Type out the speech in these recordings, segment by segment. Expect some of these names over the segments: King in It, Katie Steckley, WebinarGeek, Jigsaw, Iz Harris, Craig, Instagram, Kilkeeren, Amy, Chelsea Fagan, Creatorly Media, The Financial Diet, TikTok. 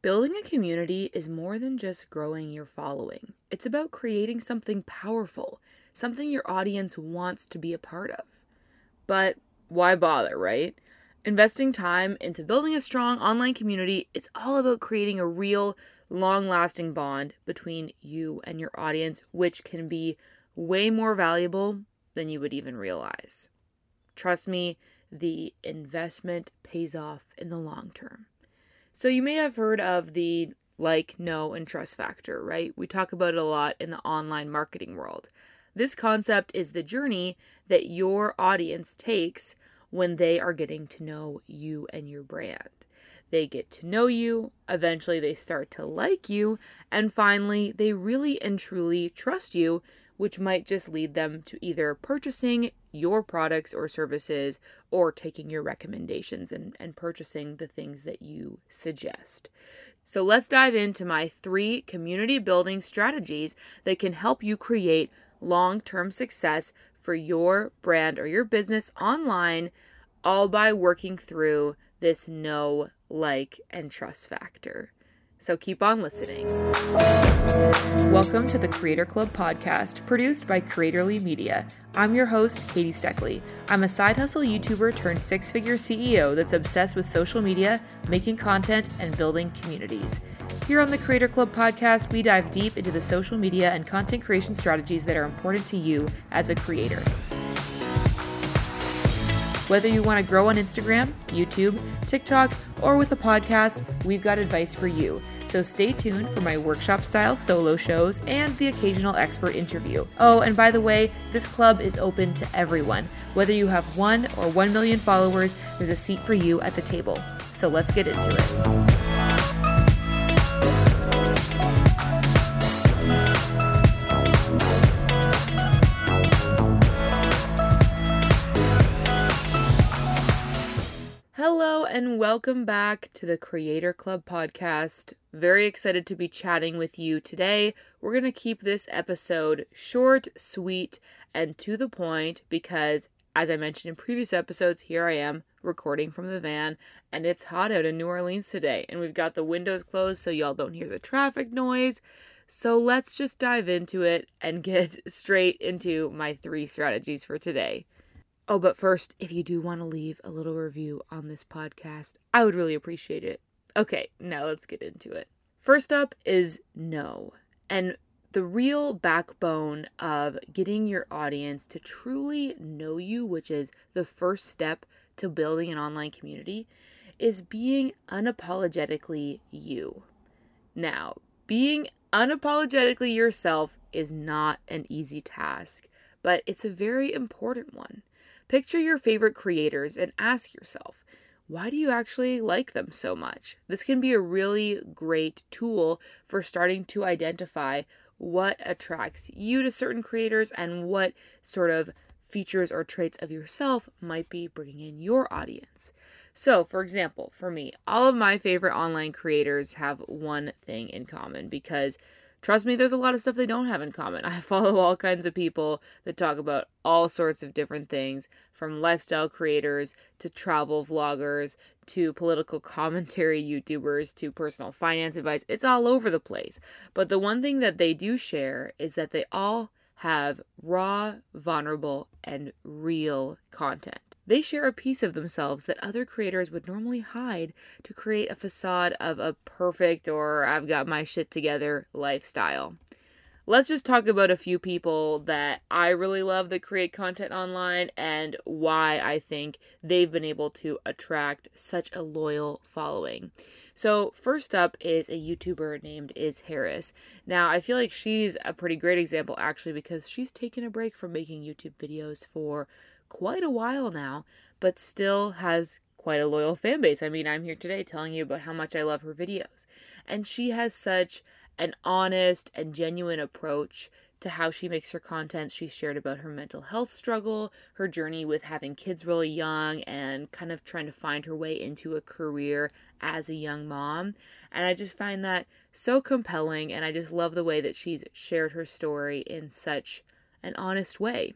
Building a community is more than just growing your following. It's about creating something powerful, something your audience wants to be a part of. But why bother, right? Investing time into building a strong online community is all about creating a real, long-lasting bond between you and your audience, which can be way more valuable than you would even realize. Trust me, the investment pays off in the long term. So you may have heard of the like, know, and trust factor, right? We talk about it a lot in the online marketing world. This concept is the journey that your audience takes when they are getting to know you and your brand. They get to know you, eventually they start to like you, and finally they really and truly trust you, which might just lead them to either purchasing your products or services or taking your recommendations and purchasing the things that you suggest. So let's dive into my 3 community building strategies that can help you create long-term success for your brand or your business online, all by working through this know, like, and trust factor. So keep on listening. Welcome to the Creator Club podcast, produced by Creatorly Media. I'm your host, Katie Steckley. I'm a side hustle YouTuber turned 6-figure CEO that's obsessed with social media, making content, and building communities. Here on the Creator Club podcast, we dive deep into the social media and content creation strategies that are important to you as a creator. Whether you want to grow on Instagram, YouTube, TikTok, or with a podcast, we've got advice for you. So stay tuned for my workshop-style solo shows and the occasional expert interview. Oh, and by the way, this club is open to everyone. Whether you have 1 or 1 million followers, there's a seat for you at the table. So let's get into it. And welcome back to the Creator Club podcast. Very excited to be chatting with you today. We're going to keep this episode short, sweet, and to the point because, as I mentioned in previous episodes, here I am recording from the van, and it's hot out in New Orleans today, and we've got the windows closed so y'all don't hear the traffic noise. So let's just dive into it and get straight into my 3 strategies for today. Oh, but first, if you do want to leave a little review on this podcast, I would really appreciate it. Okay, now let's get into it. First up is know. And the real backbone of getting your audience to truly know you, which is the first step to building an online community, is being unapologetically you. Now, being unapologetically yourself is not an easy task, but it's a very important one. Picture your favorite creators and ask yourself, why do you actually like them so much? This can be a really great tool for starting to identify what attracts you to certain creators and what sort of features or traits of yourself might be bringing in your audience. So, for example, for me, all of my favorite online creators have one thing in common because, trust me, there's a lot of stuff they don't have in common. I follow all kinds of people that talk about all sorts of different things, from lifestyle creators to travel vloggers to political commentary YouTubers to personal finance advice. It's all over the place. But the one thing that they do share is that they all have raw, vulnerable, and real content. They share a piece of themselves that other creators would normally hide to create a facade of a perfect or I've got my shit together lifestyle. Let's just talk about a few people that I really love that create content online and why I think they've been able to attract such a loyal following. So first up is a YouTuber named Iz Harris. Now, I feel like she's a pretty great example actually because she's taken a break from making YouTube videos for quite a while now, but still has quite a loyal fan base. I mean, I'm here today telling you about how much I love her videos. And she has such an honest and genuine approach to how she makes her content. She shared about her mental health struggle, her journey with having kids really young, and kind of trying to find her way into a career as a young mom. And I just find that so compelling, and I just love the way that she's shared her story in such an honest way.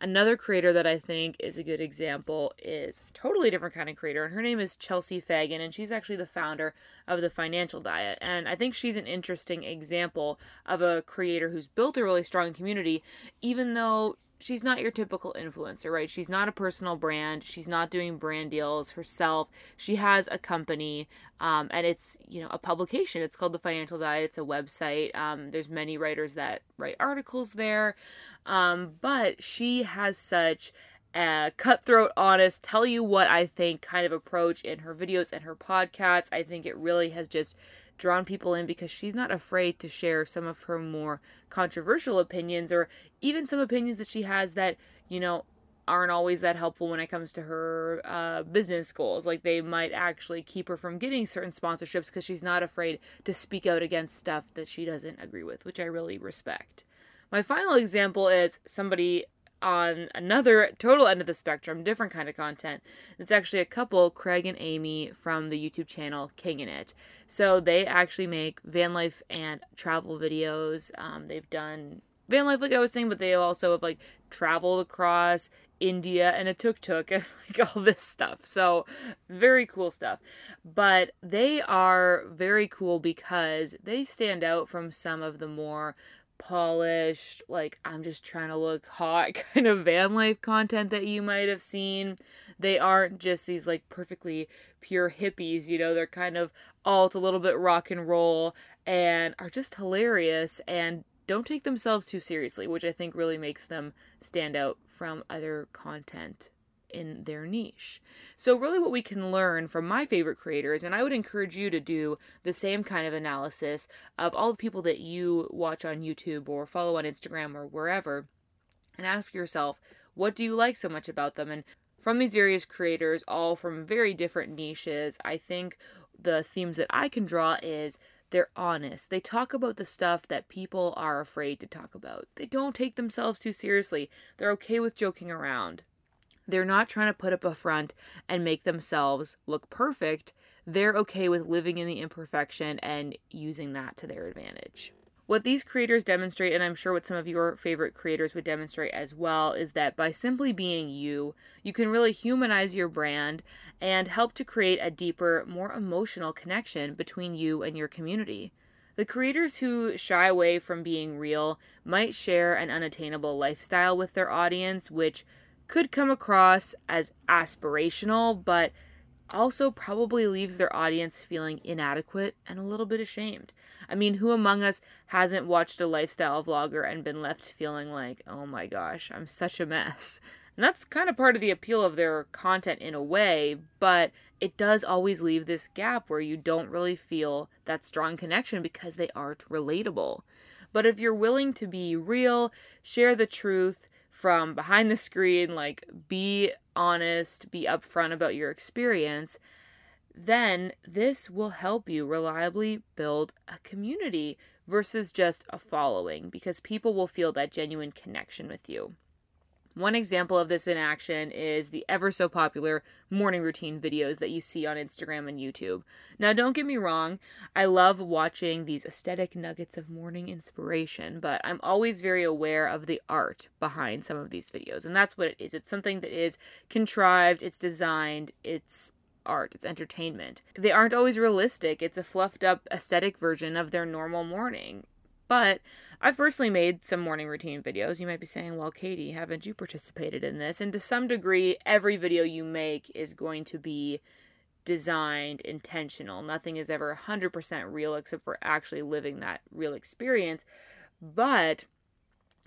Another creator that I think is a good example is a totally different kind of creator, and her name is Chelsea Fagan, and she's actually the founder of The Financial Diet. And I think she's an interesting example of a creator who's built a really strong community, even though she's not your typical influencer, right? She's not a personal brand. She's not doing brand deals herself. She has a company, and it's, you know, a publication. It's called The Financial Diet. It's a website. There's many writers that write articles there, but she has such a cutthroat, honest, tell you what I think kind of approach in her videos and her podcasts. I think it really has just drawn people in because she's not afraid to share some of her more controversial opinions, or even some opinions that she has that, you know, aren't always that helpful when it comes to her business goals. Like, they might actually keep her from getting certain sponsorships because she's not afraid to speak out against stuff that she doesn't agree with, which I really respect. My final example is somebody on another total end of the spectrum, different kind of content. It's actually a couple, Craig and Amy, from the YouTube channel King in It. So they actually make van life and travel videos. They've done van life, like I was saying, but they also have like traveled across India and a tuk-tuk and like all this stuff. So very cool stuff. But they are very cool because they stand out from some of the more polished, like, I'm just trying to look hot kind of van life content that you might have seen. They aren't just these like perfectly pure hippies, you know, they're kind of alt, a little bit rock and roll, and are just hilarious and don't take themselves too seriously, which I think really makes them stand out from other content in their niche. So really what we can learn from my favorite creators, and I would encourage you to do the same kind of analysis of all the people that you watch on YouTube or follow on Instagram or wherever, and ask yourself, what do you like so much about them? And from these various creators, all from very different niches, I think the themes that I can draw is they're honest. They talk about the stuff that people are afraid to talk about. They don't take themselves too seriously. They're okay with joking around. They're not trying to put up a front and make themselves look perfect. They're okay with living in the imperfection and using that to their advantage. What these creators demonstrate, and I'm sure what some of your favorite creators would demonstrate as well, is that by simply being you, you can really humanize your brand and help to create a deeper, more emotional connection between you and your community. The creators who shy away from being real might share an unattainable lifestyle with their audience, which could come across as aspirational, but also probably leaves their audience feeling inadequate and a little bit ashamed. I mean, who among us hasn't watched a lifestyle vlogger and been left feeling like, oh my gosh, I'm such a mess? And that's kind of part of the appeal of their content in a way, but it does always leave this gap where you don't really feel that strong connection because they aren't relatable. But if you're willing to be real, share the truth, from behind the screen, like, be honest, be upfront about your experience, then this will help you reliably build a community versus just a following, because people will feel that genuine connection with you. One example of this in action is the ever so popular morning routine videos that you see on Instagram and YouTube. Now, don't get me wrong, I love watching these aesthetic nuggets of morning inspiration, but I'm always very aware of the art behind some of these videos, and that's what it is. It's something that is contrived, it's designed, it's art, it's entertainment. They aren't always realistic. It's a fluffed up aesthetic version of their normal morning. But I've personally made some morning routine videos. You might be saying, well, Katie, haven't you participated in this? And to some degree, every video you make is going to be designed, intentional. Nothing is ever 100% real except for actually living that real experience. But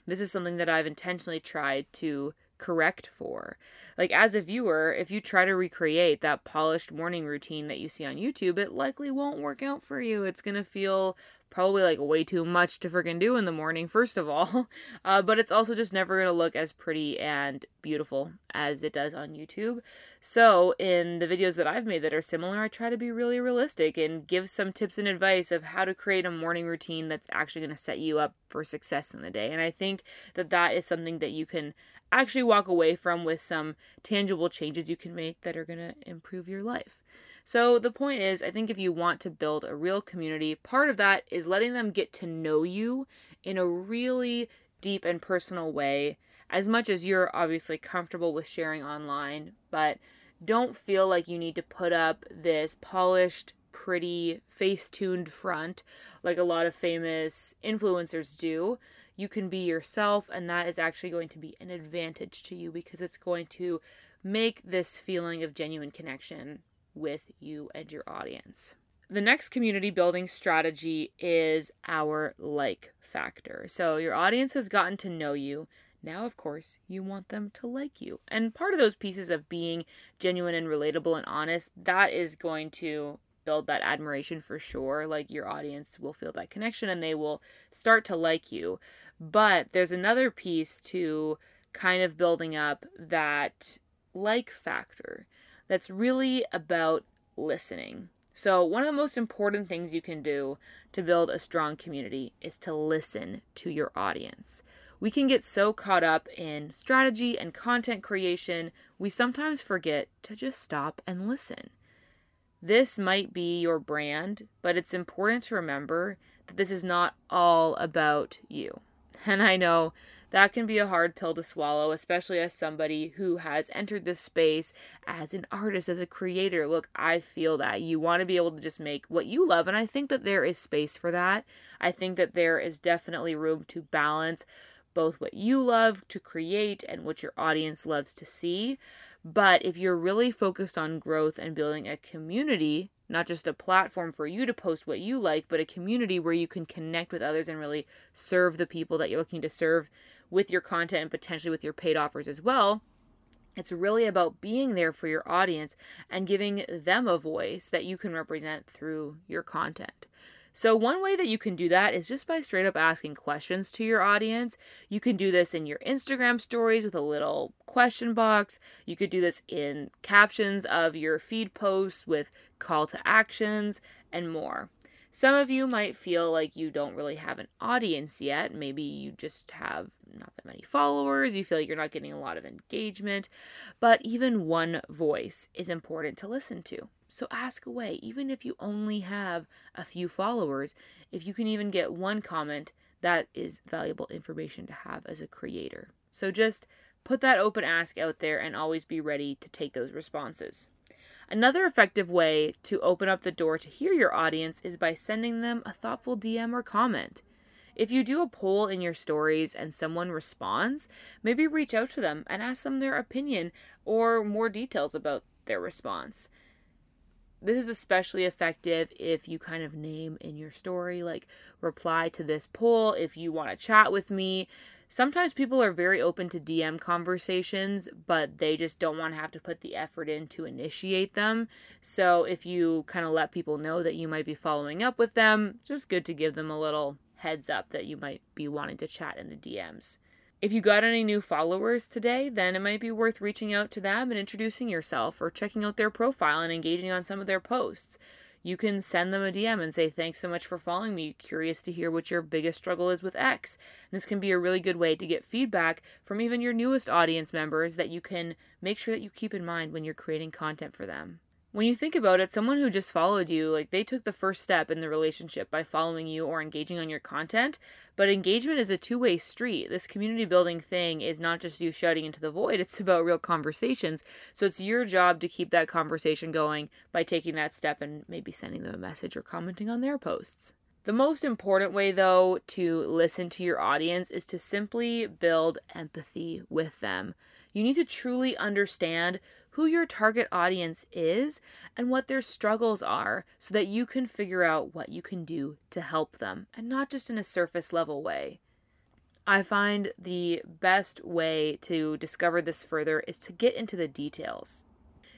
this is something that I've intentionally tried to correct for. Like, as a viewer, if you try to recreate that polished morning routine that you see on YouTube, it likely won't work out for you. It's going to feel probably like way too much to freaking do in the morning, first of all, but it's also just never going to look as pretty and beautiful as it does on YouTube. So in the videos that I've made that are similar, I try to be really realistic and give some tips and advice of how to create a morning routine that's actually going to set you up for success in the day. And I think that that is something that you can actually walk away from with some tangible changes you can make that are going to improve your life. So the point is, I think if you want to build a real community, part of that is letting them get to know you in a really deep and personal way, as much as you're obviously comfortable with sharing online, but don't feel like you need to put up this polished, pretty, face-tuned front like a lot of famous influencers do. You can be yourself, and that is actually going to be an advantage to you because it's going to make this feeling of genuine connection with you and your audience. The next community building strategy is our like factor. So your audience has gotten to know you. Now, of course, you want them to like you. And part of those pieces of being genuine and relatable and honest, that is going to build that admiration for sure. Like, your audience will feel that connection and they will start to like you. But there's another piece to kind of building up that like factor that's really about listening. So one of the most important things you can do to build a strong community is to listen to your audience. We can get so caught up in strategy and content creation, we sometimes forget to just stop and listen. This might be your brand, but it's important to remember that this is not all about you. And I know that can be a hard pill to swallow, especially as somebody who has entered this space as an artist, as a creator. Look, I feel that. You want to be able to just make what you love, and I think that there is space for that. I think that there is definitely room to balance both what you love to create and what your audience loves to see. But if you're really focused on growth and building a community, not just a platform for you to post what you like, but a community where you can connect with others and really serve the people that you're looking to serve with your content and potentially with your paid offers as well, it's really about being there for your audience and giving them a voice that you can represent through your content. So one way that you can do that is just by straight up asking questions to your audience. You can do this in your Instagram stories with a little question box. You could do this in captions of your feed posts with call to actions and more. Some of you might feel like you don't really have an audience yet. Maybe you just have not that many followers. You feel like you're not getting a lot of engagement. But even one voice is important to listen to. So ask away. Even if you only have a few followers, if you can even get one comment, that is valuable information to have as a creator. So just put that open ask out there and always be ready to take those responses. Another effective way to open up the door to hear your audience is by sending them a thoughtful DM or comment. If you do a poll in your stories and someone responds, maybe reach out to them and ask them their opinion or more details about their response. This is especially effective if you kind of name in your story, like, reply to this poll if you want to chat with me. Sometimes people are very open to DM conversations, but they just don't want to have to put the effort in to initiate them. So if you kind of let people know that you might be following up with them, just good to give them a little heads up that you might be wanting to chat in the DMs. If you got any new followers today, then it might be worth reaching out to them and introducing yourself or checking out their profile and engaging on some of their posts. You can send them a DM and say, thanks so much for following me. Curious to hear what your biggest struggle is with X. And this can be a really good way to get feedback from even your newest audience members that you can make sure that you keep in mind when you're creating content for them. When you think about it, someone who just followed you, like, they took the first step in the relationship by following you or engaging on your content, but engagement is a two-way street. This community building thing is not just you shouting into the void, it's about real conversations. So it's your job to keep that conversation going by taking that step and maybe sending them a message or commenting on their posts. The most important way, though, to listen to your audience is to simply build empathy with them. You need to truly understand who your target audience is and what their struggles are so that you can figure out what you can do to help them, and not just in a surface level way. I find the best way to discover this further is to get into the details.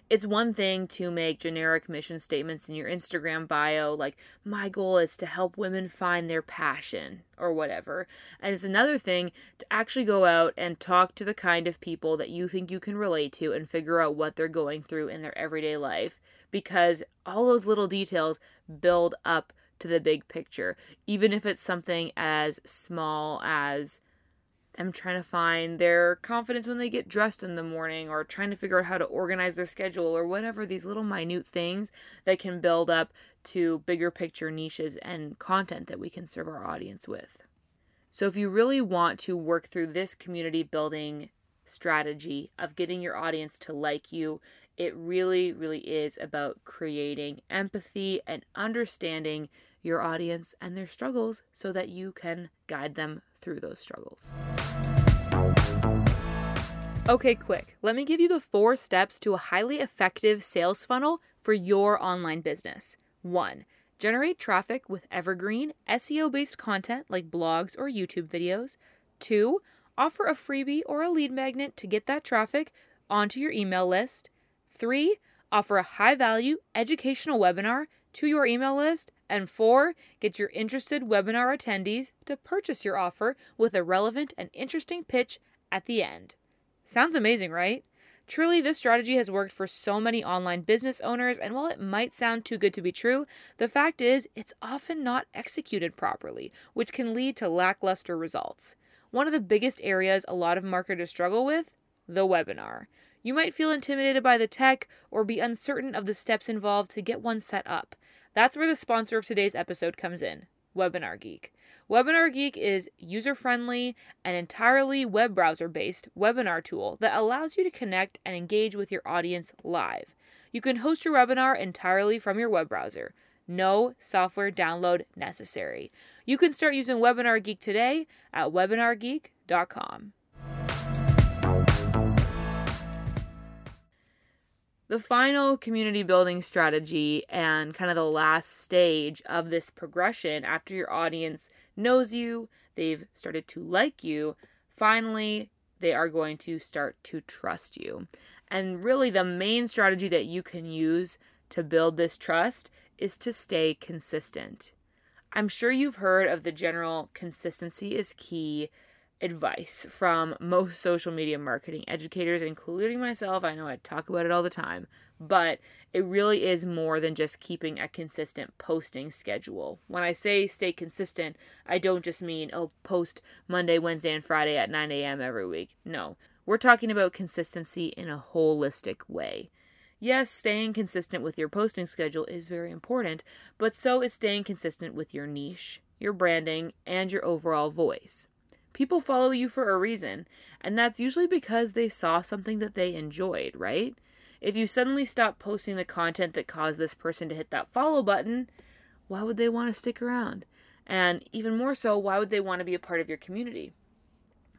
It's one thing to make generic mission statements in your Instagram bio, like, my goal is to help women find their passion or whatever. And it's another thing to actually go out and talk to the kind of people that you think you can relate to and figure out what they're going through in their everyday life, because all those little details build up to the big picture. Even if it's something as small as them trying to find their confidence when they get dressed in the morning, or trying to figure out how to organize their schedule, or whatever, these little minute things that can build up to bigger picture niches and content that we can serve our audience with. So if you really want to work through this community building strategy of getting your audience to like you, it really, really is about creating empathy and understanding your audience and their struggles so that you can guide them through those struggles. Okay, quick. Let me give you the 4 steps to a highly effective sales funnel for your online business. 1. Generate traffic with evergreen, SEO-based content like blogs or YouTube videos. 2. Offer a freebie or a lead magnet to get that traffic onto your email list. 3. Offer a high-value educational webinar to your email list. And 4. Get your interested webinar attendees to purchase your offer with a relevant and interesting pitch at the end. Sounds amazing, right? Truly, this strategy has worked for so many online business owners, and while it might sound too good to be true, the fact is it's often not executed properly, which can lead to lackluster results. One of the biggest areas a lot of marketers struggle with, the webinar. You might feel intimidated by the tech or be uncertain of the steps involved to get one set up. That's where the sponsor of today's episode comes in, WebinarGeek. WebinarGeek is user-friendly and entirely web browser-based webinar tool that allows you to connect and engage with your audience live. You can host your webinar entirely from your web browser. No software download necessary. You can start using WebinarGeek today at webinargeek.com. The final community building strategy and kind of the last stage of this progression after your audience knows you, they've started to like you, finally, they are going to start to trust you. And really the main strategy that you can use to build this trust is to stay consistent. I'm sure you've heard of the general consistency is key advice from most social media marketing educators, including myself. I know I talk about it all the time, but it really is more than just keeping a consistent posting schedule. When I say stay consistent, I don't just mean, oh, post Monday, Wednesday, and Friday at 9 a.m. every week. No, we're talking about consistency in a holistic way. Yes, staying consistent with your posting schedule is very important, but so is staying consistent with your niche, your branding, and your overall voice. People follow you for a reason, and that's usually because they saw something that they enjoyed, right? If you suddenly stop posting the content that caused this person to hit that follow button, why would they want to stick around? And even more so, why would they want to be a part of your community?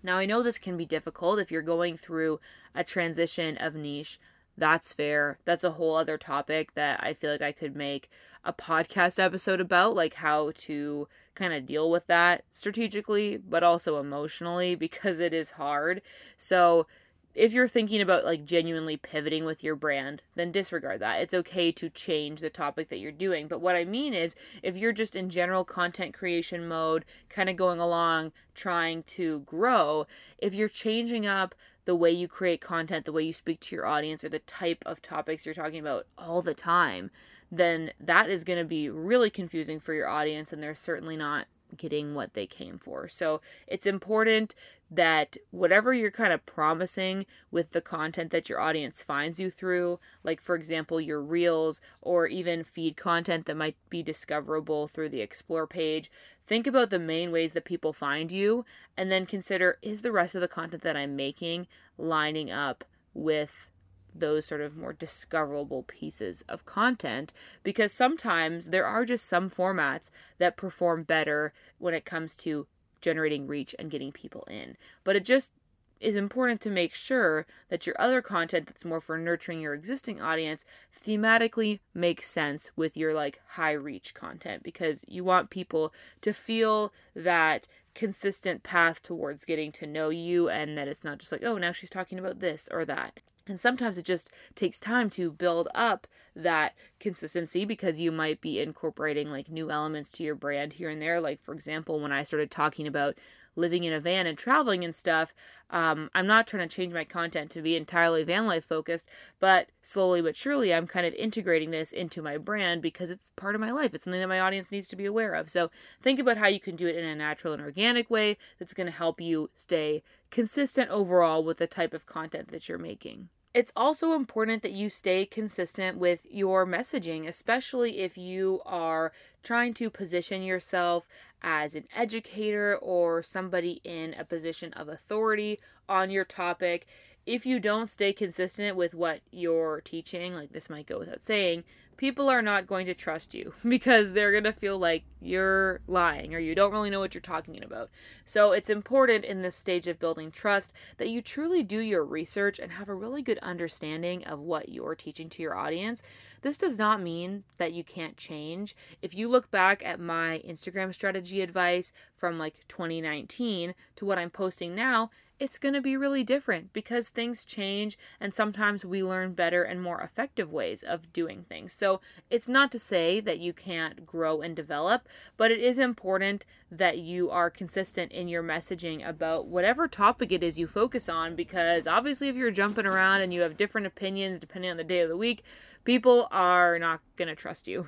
Now, I know this can be difficult if you're going through a transition of niche. That's fair. That's a whole other topic that I feel like I could make a podcast episode about, like how to kind of deal with that strategically, but also emotionally, because it is hard. So if you're thinking about like genuinely pivoting with your brand, then disregard that. It's okay to change the topic that you're doing. But what I mean is if you're just in general content creation mode, kind of going along, trying to grow, if you're changing up the way you create content, the way you speak to your audience, or the type of topics you're talking about all the time, then that is going to be really confusing for your audience, and they're certainly not getting what they came for. So it's important that whatever you're kind of promising with the content that your audience finds you through, like for example, your reels or even feed content that might be discoverable through the explore page, think about the main ways that people find you, and then consider, is the rest of the content that I'm making lining up with those sort of more discoverable pieces of content? Because sometimes there are just some formats that perform better when it comes to generating reach and getting people in. But it just is important to make sure that your other content that's more for nurturing your existing audience thematically makes sense with your like high reach content, because you want people to feel that consistent path towards getting to know you, and that it's not just like, oh, now she's talking about this or that. And sometimes it just takes time to build up that consistency, because you might be incorporating like new elements to your brand here and there. Like for example, when I started talking about living in a van and traveling and stuff, I'm not trying to change my content to be entirely van life focused, but slowly but surely I'm kind of integrating this into my brand because it's part of my life. It's something that my audience needs to be aware of. So think about how you can do it in a natural and organic way that's going to help you stay consistent overall with the type of content that you're making. It's also important that you stay consistent with your messaging, especially if you are trying to position yourself as an educator or somebody in a position of authority on your topic. If you don't stay consistent with what you're teaching, like this might go without saying, people are not going to trust you because they're going to feel like you're lying or you don't really know what you're talking about. So it's important in this stage of building trust that you truly do your research and have a really good understanding of what you're teaching to your audience. This does not mean that you can't change. If you look back at my Instagram strategy advice from like 2019 to what I'm posting now, it's going to be really different because things change and sometimes we learn better and more effective ways of doing things. So it's not to say that you can't grow and develop, but it is important that you are consistent in your messaging about whatever topic it is you focus on, because obviously if you're jumping around and you have different opinions depending on the day of the week, people are not going to trust you.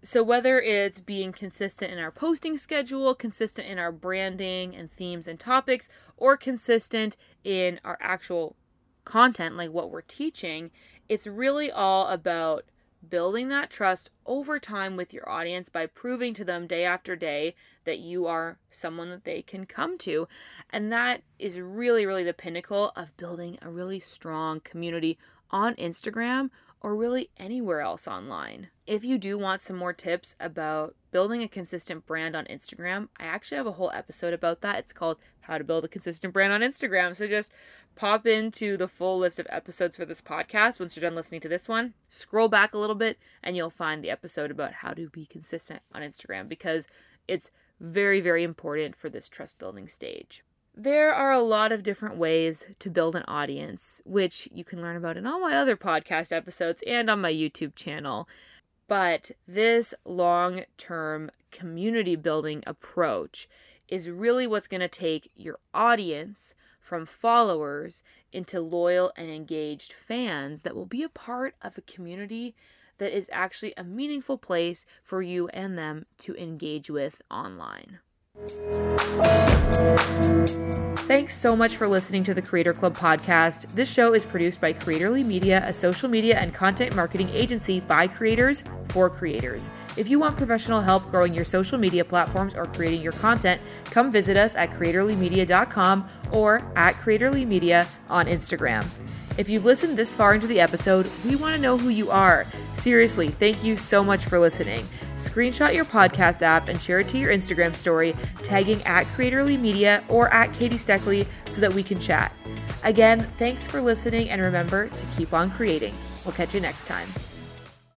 So whether it's being consistent in our posting schedule, consistent in our branding and themes and topics, or consistent in our actual content, like what we're teaching, it's really all about building that trust over time with your audience by proving to them day after day that you are someone that they can come to. And that is really, really the pinnacle of building a really strong community on Instagram or really anywhere else online. If you do want some more tips about building a consistent brand on Instagram, I actually have a whole episode about that. It's called How to Build a Consistent Brand on Instagram. So just pop into the full list of episodes for this podcast. Once you're done listening to this one, scroll back a little bit and you'll find the episode about how to be consistent on Instagram, because it's very, very important for this trust building stage. There are a lot of different ways to build an audience, which you can learn about in all my other podcast episodes and on my YouTube channel. But this long-term community building approach is really what's going to take your audience from followers into loyal and engaged fans that will be a part of a community that is actually a meaningful place for you and them to engage with online. Thanks so much for listening to the Creator Club podcast. This show is produced by Creatorly Media, a social media and content marketing agency by creators for creators. If you want professional help growing your social media platforms or creating your content, come visit us at creatorlymedia.com or at Creatorly Media on Instagram. If you've listened this far into the episode, we want to know who you are. Seriously, thank you so much for listening. Screenshot your podcast app and share it to your Instagram story, tagging at Creatorly Media or at Katie Steckley so that we can chat. Again, thanks for listening, and remember to keep on creating. We'll catch you next time.